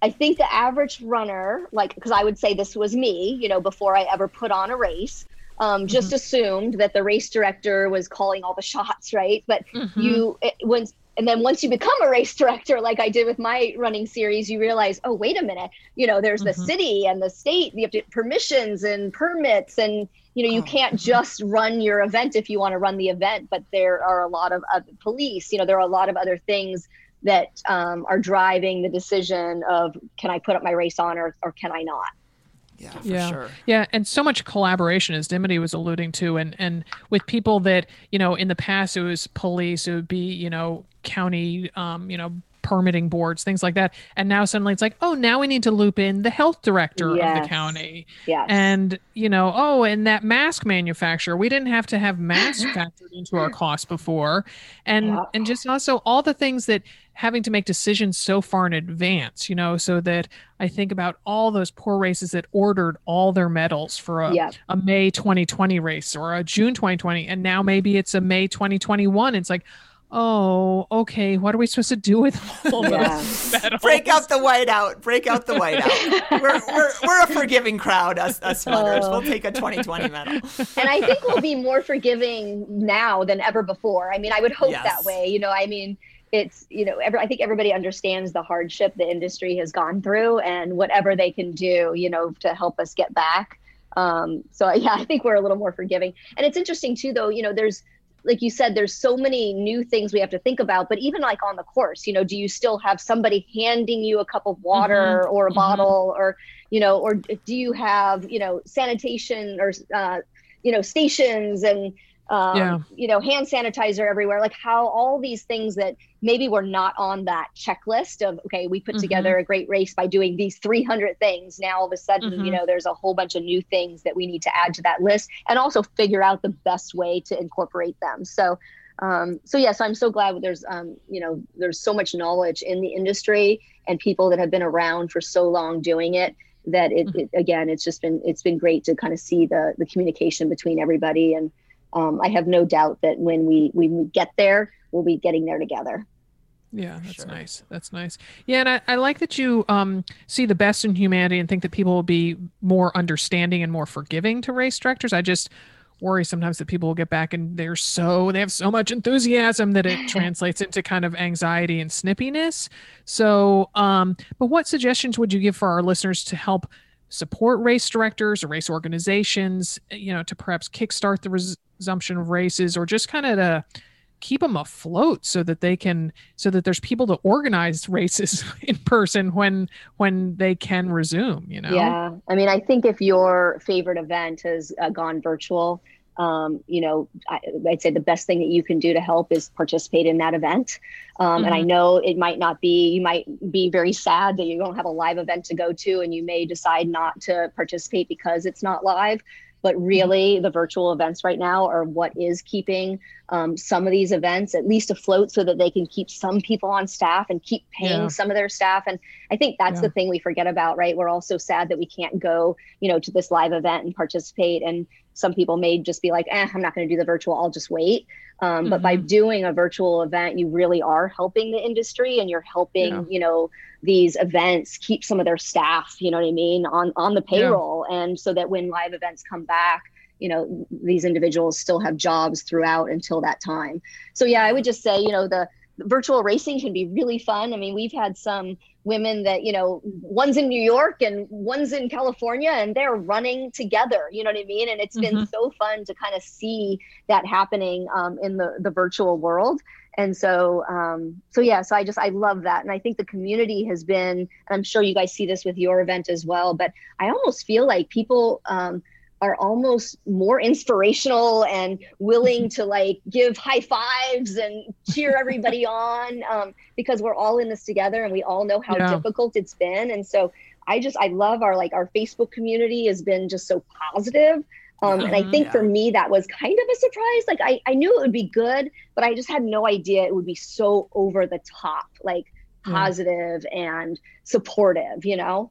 I think the average runner, like, because I would say this was me, you know, before I ever put on a race. Um, just mm-hmm. assumed that the race director was calling all the shots, right? But mm-hmm. you, it, when and then once you become a race director, like I did with my running series, you realize, oh, wait a minute, you know, there's mm-hmm. the city and the state, you have to get permissions and permits, and you know, you oh. can't just run your event if you want to run the event. But there are a lot of uh, police, you know, there are a lot of other things that um, are driving the decision of can I put up my race on or or can I not? Yeah, for yeah. sure. Yeah, and so much collaboration, as Dimity was alluding to, and, and with people that, you know, in the past it was police, it would be, you know, county, um, you know, permitting boards, things like that. And now suddenly it's like, oh, now we need to loop in the health director yes. of the county. Yes. And, you know, oh, and that mask manufacturer, we didn't have to have masks factored into our costs before. And yeah. and just also all the things that having to make decisions so far in advance, you know, so that I think about all those poor races that ordered all their medals for a, yeah. a May twenty twenty race or a June twenty twenty. And now maybe it's a May twenty twenty-one. It's like, oh, okay. What are we supposed to do with all yeah. those medals? Break out the whiteout. Break out the whiteout. We're we're we're a forgiving crowd, us us runners. Oh. We'll take a twenty twenty medal. And I think we'll be more forgiving now than ever before. I mean, I would hope yes. that way. You know, I mean, it's you know, every, I think everybody understands the hardship the industry has gone through, and whatever they can do, you know, to help us get back. Um, so yeah, I think we're a little more forgiving. And it's interesting too, though. You know, there's. Like you said, there's so many new things we have to think about, but even like on the course, you know, do you still have somebody handing you a cup of water mm-hmm. or a mm-hmm. bottle or, you know, or do you have, you know, sanitation or, uh, you know, stations and, um, yeah. you know, hand sanitizer everywhere, like how all these things that maybe were not on that checklist of, okay, we put mm-hmm. together a great race by doing these three hundred things. Now, all of a sudden, mm-hmm. you know, there's a whole bunch of new things that we need to add to that list and also figure out the best way to incorporate them. So, um, so yeah, so I'm so glad there's, um, you know, there's so much knowledge in the industry and people that have been around for so long doing it that it, mm-hmm. it again, it's just been, it's been great to kind of see the the communication between everybody and, Um, I have no doubt that when we, when we get there, we'll be getting there together. Yeah, that's sure. nice. That's nice. Yeah, and I, I like that you um, see the best in humanity and think that people will be more understanding and more forgiving to race directors. I just worry sometimes that people will get back and they're so, they have so much enthusiasm that it translates into kind of anxiety and snippiness. So, um, but what suggestions would you give for our listeners to help support race directors or race organizations, you know, to perhaps kickstart the res- resumption of races, or just kind of to keep them afloat so that they can, so that there's people to organize races in person when, when they can resume, you know? Yeah. I mean, I think if your favorite event has uh, gone virtual, um, you know, I, I'd say the best thing that you can do to help is participate in that event. Um, mm-hmm. And I know it might not be, you might be very sad that you don't have a live event to go to, and you may decide not to participate because it's not live. But really, the virtual events right now are what is keeping um, some of these events at least afloat, so that they can keep some people on staff and keep paying yeah. some of their staff. And I think that's yeah. the thing we forget about, right? We're all so sad that we can't go, you know, to this live event and participate. And some people may just be like, eh, I'm not going to do the virtual, I'll just wait. Um, mm-hmm. But by doing a virtual event, you really are helping the industry, and you're helping, yeah. you know, these events keep some of their staff, you know what I mean, on, on the payroll. Yeah. And so that when live events come back, you know, these individuals still have jobs throughout until that time. So, yeah, I would just say, you know, the, the virtual racing can be really fun. I mean, we've had some women that, you know, one's in New York and one's in California, and they're running together, you know what I mean? And it's mm-hmm. been so fun to kind of see that happening um, in the, the virtual world. And so, um, so yeah, so I just, I love that. And I think the community has been, and I'm sure you guys see this with your event as well, but I almost feel like people um, are almost more inspirational and willing to like give high fives and cheer everybody on um, because we're all in this together, and we all know how yeah. difficult it's been. And so I just, I love our, like our Facebook community has been just so positive. Um, and I think yeah. for me, that was kind of a surprise. Like I, I knew it would be good, but I just had no idea it would be so over the top, like positive yeah. and supportive, you know?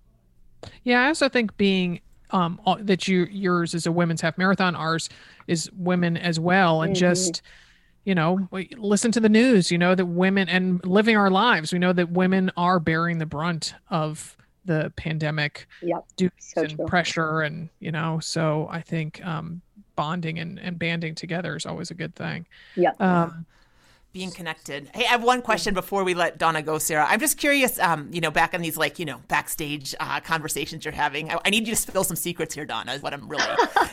Yeah. I also think being, um, all, that you, yours is a women's half marathon, ours is women as well. And mm-hmm. just, you know, we listen to the news, you know, that women and living our lives, we know that women are bearing the brunt of the pandemic yep. duties so and true. pressure. And, you know, so I think um, bonding and, and banding together is always a good thing. Yeah. Um, Being connected. Hey, I have one question before we let Dawna go, Sarah. I'm just curious, um, you know, back in these like, you know, backstage uh, conversations you're having, I, I need you to spill some secrets here, Dawna, is what I'm really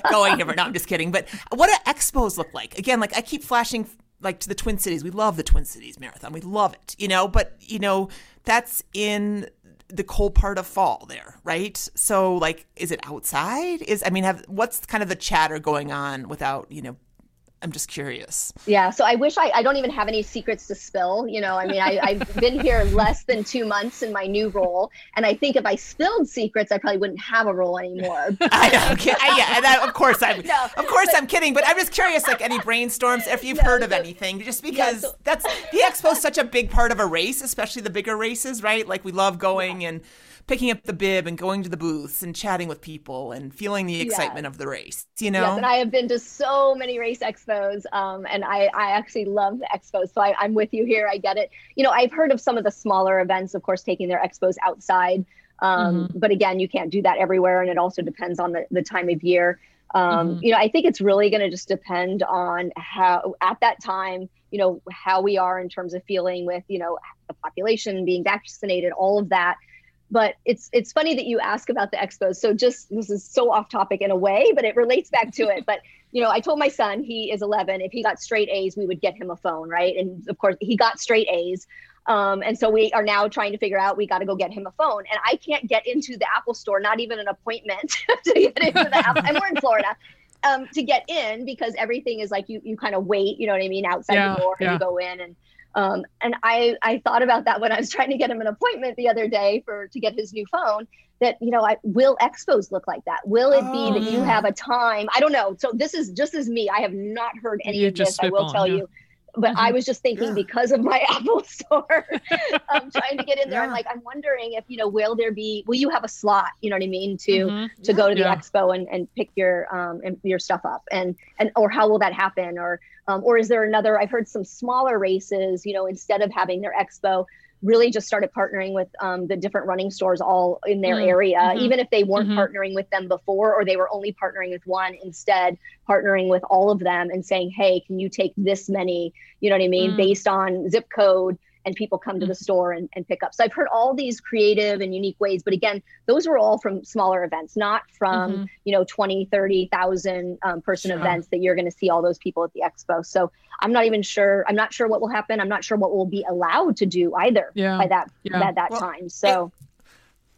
going here. No, I'm just kidding. But what do expos look like? Again, like I keep flashing like to the Twin Cities. We love the Twin Cities Marathon. We love it, you know, but you know, that's in the cold part of fall there, right? So like, is it outside? Is, I mean, have, what's kind of the chatter going on without, you know, I'm just curious. Yeah. So I wish I, I don't even have any secrets to spill. You know, I mean, I, I've been here less than two months in my new role. And I think if I spilled secrets, I probably wouldn't have a role anymore. I, okay, I, yeah, and I, of course, I'm, no, of course but, I'm kidding. But I'm just curious, like any brainstorms, if you've no, heard of so, anything, just because yeah, so, that's the expo is such a big part of a race, especially the bigger races, right? Like we love going yeah. and picking up the bib and going to the booths and chatting with people and feeling the excitement yeah. of the race, you know? Yes, and I have been to so many race expos, um, and I, I actually love the expos, so I, I'm with you here, I get it. You know, I've heard of some of the smaller events, of course, taking their expos outside, um, mm-hmm. but again, you can't do that everywhere, and it also depends on the, the time of year. Um, mm-hmm. You know, I think it's really going to just depend on how, at that time, you know, how we are in terms of feeling with, you know, the population being vaccinated, all of that. But it's it's funny that you ask about the expos. So just, this is so off topic in a way, but it relates back to it. But, you know, I told my son, he is eleven, if he got straight A's, we would get him a phone, right? And of course he got straight A's. Um, and so we are now trying to figure out, we got to go get him a phone. And I can't get into the Apple store, not even an appointment to get into the Apple. And we're in Florida. Um, to get in, because everything is like, you you kind of wait, you know what I mean? Outside yeah, the door yeah. and you go in and, Um, and I, I thought about that when I was trying to get him an appointment the other day for to get his new phone, that, you know, I, will expos look like that? Will it oh, be that yeah. you have a time? I don't know. So this is just as me. I have not heard any you of this, I will on, tell yeah. you. But mm-hmm. I was just thinking yeah. because of my Apple store, um, trying to get in there. Yeah. I'm like, I'm wondering if, you know, will there be, will you have a slot, you know what I mean, to mm-hmm. to go to the yeah. expo and, and pick your um and your stuff up, and, and or how will that happen? Or um, or is there another, I've heard some smaller races, you know, instead of having their expo, really just started partnering with um, the different running stores all in their mm-hmm. area, mm-hmm. even if they weren't mm-hmm. partnering with them before, or they were only partnering with one, instead partnering with all of them and saying, hey, can you take this many, you know what I mean, mm-hmm. based on zip code, and people come to the store and, and pick up. So I've heard all these creative and unique ways, but again, those were all from smaller events, not from, mm-hmm. you know, twenty, thirty thousand um, person sure. events that you're going to see all those people at the expo. So I'm not even sure, I'm not sure what will happen. I'm not sure what we'll be allowed to do either yeah. by that, yeah. by that well, time. So it,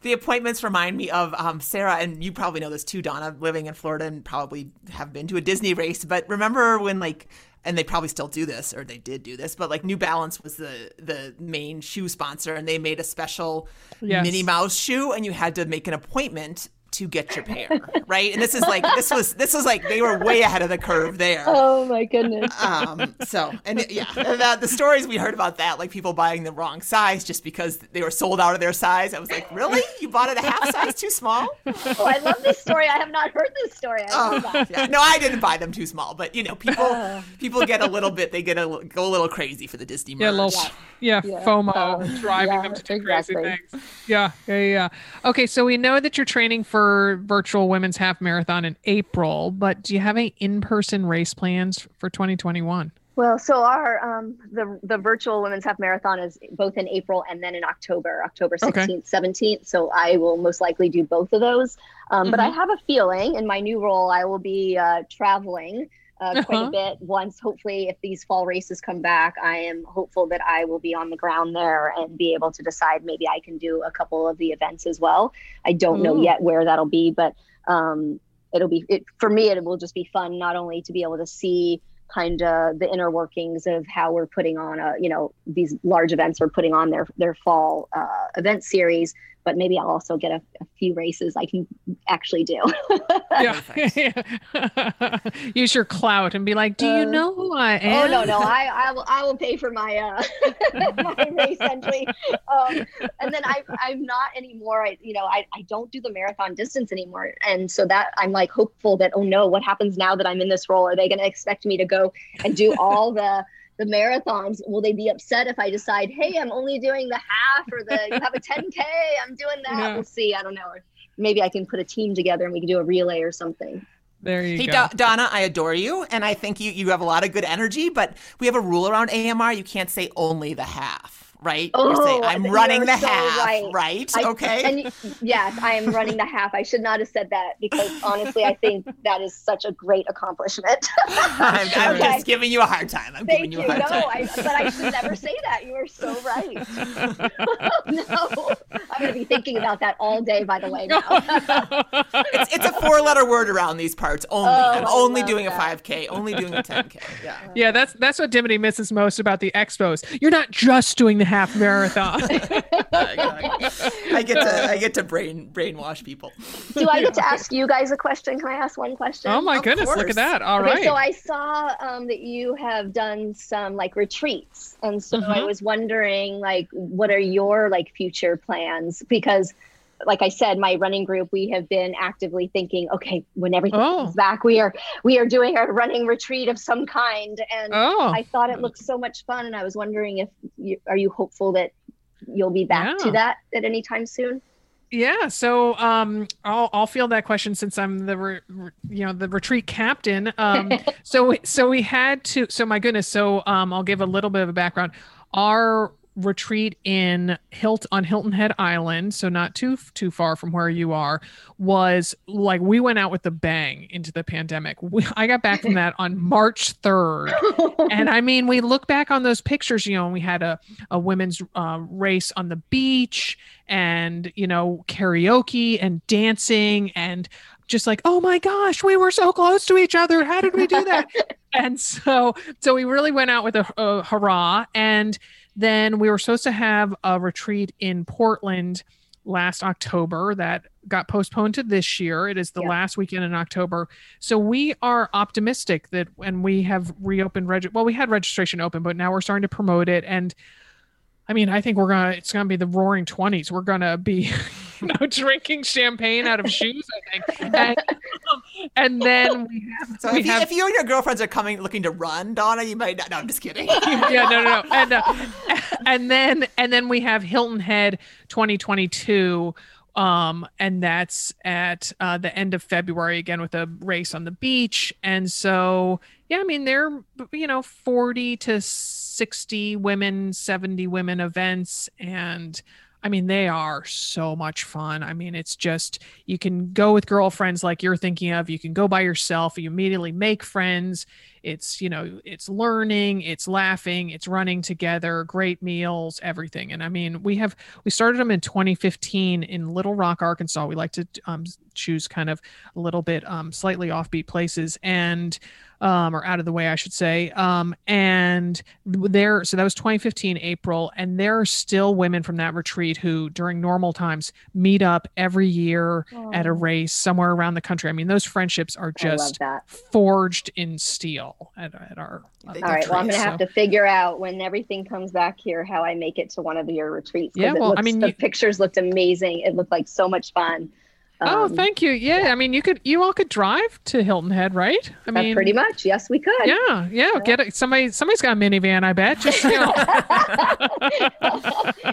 the appointments remind me of um, Sarah, and you probably know this too, Dawna, living in Florida and probably have been to a Disney race, but remember when like, and they probably still do this, or they did do this, but like New Balance was the the main shoe sponsor, and they made a special yes. Minnie Mouse shoe, and you had to make an appointment to get your pair, right? And this is like, this was, this was like, they were way ahead of the curve there. Oh my goodness. Um, so, and yeah, the, the stories we heard about that, like people buying the wrong size just because they were sold out of their size. I was like, really? You bought it a half size too small? Oh, I love this story. I have not heard this story. I oh, yeah. No, I didn't buy them too small, but you know, people, people get a little bit, they get a, go a little crazy for the Disney merch. Yeah, little, yeah, yeah. FOMO, oh, driving yeah, them to do exactly. crazy things. Yeah, yeah, yeah. Okay, so we know that you're training for virtual women's half marathon in April, but do you have any in-person race plans for twenty twenty-one? Well, so our um, the the virtual women's half marathon is both in April and then in October, October sixteenth, seventeenth. So I will most likely do both of those. Um, mm-hmm. But I have a feeling in my new role, I will be uh, traveling Uh, quite uh-huh. a bit. Once, hopefully, if these fall races come back, I am hopeful that I will be on the ground there and be able to decide maybe I can do a couple of the events as well. I don't Ooh. know yet where that'll be, but um, it'll be it, for me, it will just be fun, not only to be able to see kind of the inner workings of how we're putting on a, you know, these large events we're putting on their, their fall uh, event series, but maybe I'll also get a, a few races I can actually do. yeah. yeah. Use your clout and be like, do uh, you know who I am? Oh, no, no. I, I will I will pay for my, uh, my race entry. Um, and then I, I'm not anymore. I, you know, I, I don't do the marathon distance anymore. And so that I'm like hopeful that, oh, no, what happens now that I'm in this role? Are they going to expect me to go and do all the the marathons? Will they be upset if I decide, hey, I'm only doing the half or the you have a ten K? I'm doing that. Yeah. We'll see. I don't know. Or maybe I can put a team together and we can do a relay or something. There you hey, go. Hey, da- Dawna, I adore you. And I think you, you have a lot of good energy, but we have a rule around A M R. You can't say only the half. Right? Oh, you say, I'm running the so half, right? right? I, okay. And yes, I am running the half. I should not have said that because honestly, I think that is such a great accomplishment. I'm, I'm okay. just giving you a hard time. I'm Thank giving you, you a hard no, time. I, but I should never say that. You are so right. No, I'm going to be thinking about that all day, by the way. Now. it's, it's a four-letter word around these parts only. Oh, I'm only doing that. a five K, only doing a ten K. Yeah, yeah. That's, that's what Dimity misses most about the expos. You're not just doing the half marathon. I get to I get to brain brainwash people. Do I get to ask you guys a question? Can I ask one question? Oh my of goodness, course. Look at that. All okay, right. So I saw um, that you have done some like retreats. And so mm-hmm. I was wondering like what are your like future plans? Because like I said, my running group, we have been actively thinking, okay, when everything oh. comes back, we are we are doing a running retreat of some kind. And oh. I thought it looked so much fun. And I was wondering if you, are you hopeful that you'll be back yeah. to that at any time soon? Yeah. So um, I'll, I'll field that question since I'm the, re, re, you know, the retreat captain. Um, so, so we had to, so my goodness. So um, I'll give a little bit of a background. Our retreat in Hilt on Hilton Head Island, so not too too far from where you are, was like we went out with a bang into the pandemic. We, I got back from that on March third, and I mean we look back on those pictures, you know, and we had a a women's uh, race on the beach, and you know karaoke and dancing and just like, oh my gosh, we were so close to each other. How did we do that? And so so we really went out with a, a hurrah. And then we were supposed to have a retreat in Portland last October that got postponed to this year. It is the yeah. last weekend in October. So we are optimistic that when we have reopened, reg- well, we had registration open, but now we're starting to promote it. And I mean, I think we're going to, it's going to be the roaring twenties. We're going to be, you know, drinking champagne out of shoes, I think. And, And then we have. So we if, you, have... if you and your girlfriends are coming looking to run, Dawna, you might not. No, I'm just kidding. yeah, no, no, no. And, uh, and then and then we have Hilton Head twenty twenty-two. Um, and that's at uh, the end of February again with a race on the beach. And so, yeah, I mean, they're, you know, forty to sixty women, seventy women events. And I mean, they are so much fun. I mean, it's just, you can go with girlfriends like you're thinking of, you can go by yourself, you immediately make friends. It's, you know, it's learning, it's laughing, it's running together, great meals, everything. And I mean, we have, we started them in twenty fifteen in Little Rock, Arkansas. We like to um, choose kind of a little bit um, slightly offbeat places and, um, or out of the way, I should say. Um, and there, so that was twenty fifteen, April. And there are still women from that retreat who during normal times meet up every year oh. at a race somewhere around the country. I mean, those friendships are just forged in steel. At, at our all right retreat, well I'm gonna so. have to figure out when everything comes back here how I make it to one of your retreats. Yeah, well, it looks, I mean the you, pictures looked amazing. It looked like so much fun. Um, oh, thank you. Yeah, yeah, I mean you could you all could drive to Hilton Head, right? I mean uh, pretty much. Yes, we could. Yeah, yeah. yeah. Get it. Somebody somebody's got a minivan, I bet. Just, you know.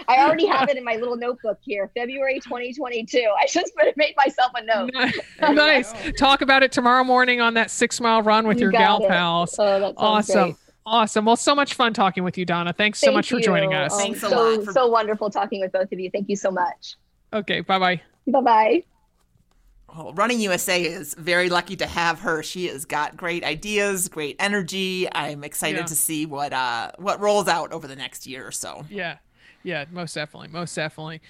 I already have it in my little notebook here. February twenty twenty-two. I just made myself a note. Nice. Talk about it tomorrow morning on that six mile run with you your gal it. pals. Oh, that awesome. Great. Awesome. Well, so much fun talking with you, Dawna. Thanks Thank so much you. for joining us. Um, Thanks a so, lot. For- so wonderful talking with both of you. Thank you so much. Okay. Bye-bye. Bye-bye. Well, Running U S A is very lucky to have her. She has got great ideas, great energy. I'm excited yeah. to see what uh, what rolls out over the next year or so. Yeah, yeah, most definitely, most definitely.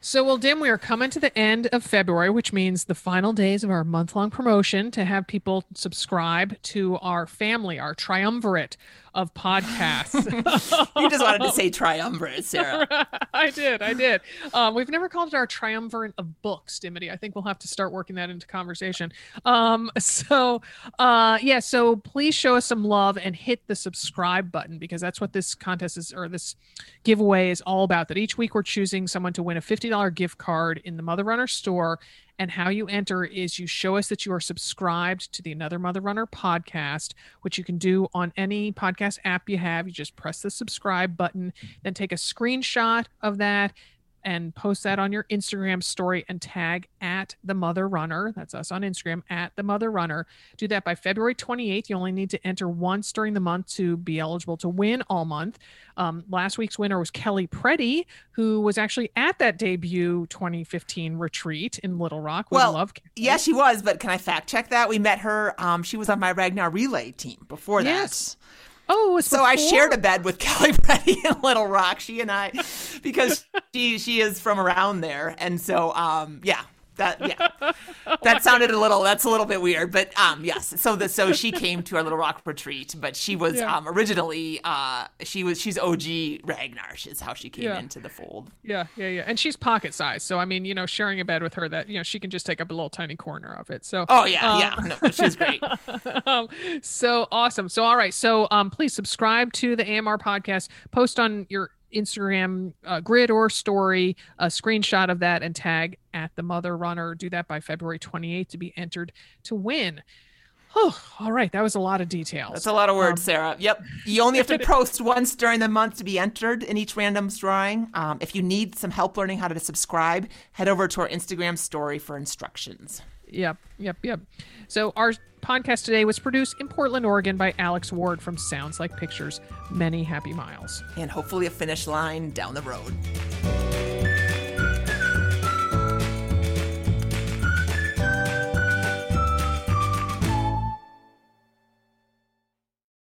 So, well, Dim, we are coming to the end of February, which means the final days of our month-long promotion to have people subscribe to our family, our triumvirate of podcasts. You just wanted to say triumvirate, Sarah. I did. I did. Um, we've never called it our triumvirate of books, Dimity. I think we'll have to start working that into conversation. Um, so, uh, yeah, so please show us some love and hit the subscribe button because that's what this contest is, or this giveaway is all about, that each week we're choosing someone to win a fifty dollars gift card in the Mother Runner store. And how you enter is you show us that you are subscribed to the Another Mother Runner podcast, which you can do on any podcast app you have. You just press the subscribe button, then take a screenshot of that and post that on your Instagram story and tag at the Mother Runner. That's us on Instagram, at the Mother Runner. Do that by February twenty-eighth. You only need to enter once during the month to be eligible to win all month. Um, last week's winner was Kelly Preddy, who was actually at that debut twenty fifteen retreat in Little Rock. We well, love Kelly. Yeah, she was, but can I fact check that? We met her. Um, she was on my Ragnar Relay team before that. Yes. Oh, so before? I shared a bed with Kelly Preddy in Little Rock. She and I, because she she is from around there, and so um yeah that yeah that sounded a little that's a little bit weird, but um yes. So the so she came to our Little Rock retreat, but she was yeah. um originally uh she was she's O G Ragnar is how she came yeah. into the fold. Yeah, yeah, yeah, and she's pocket size, so I mean you know sharing a bed with her that you know she can just take up a little tiny corner of it. So oh yeah, um, yeah, no, she's great. Um, so awesome. So, all right. So, um, please subscribe to the A M R podcast, post on your Instagram uh, grid or story, a screenshot of that and tag at the Mother Runner. Do that by February twenty-eighth to be entered to win. Oh, all right. That was a lot of details. That's a lot of words, um, Sarah. Yep. You only have to post once during the month to be entered in each random drawing. Um, if you need some help learning how to subscribe, head over to our Instagram story for instructions. Yep, yep, yep. So our podcast today was produced in Portland, Oregon by Alex Ward from Sounds Like Pictures. Many happy miles. And hopefully a finish line down the road.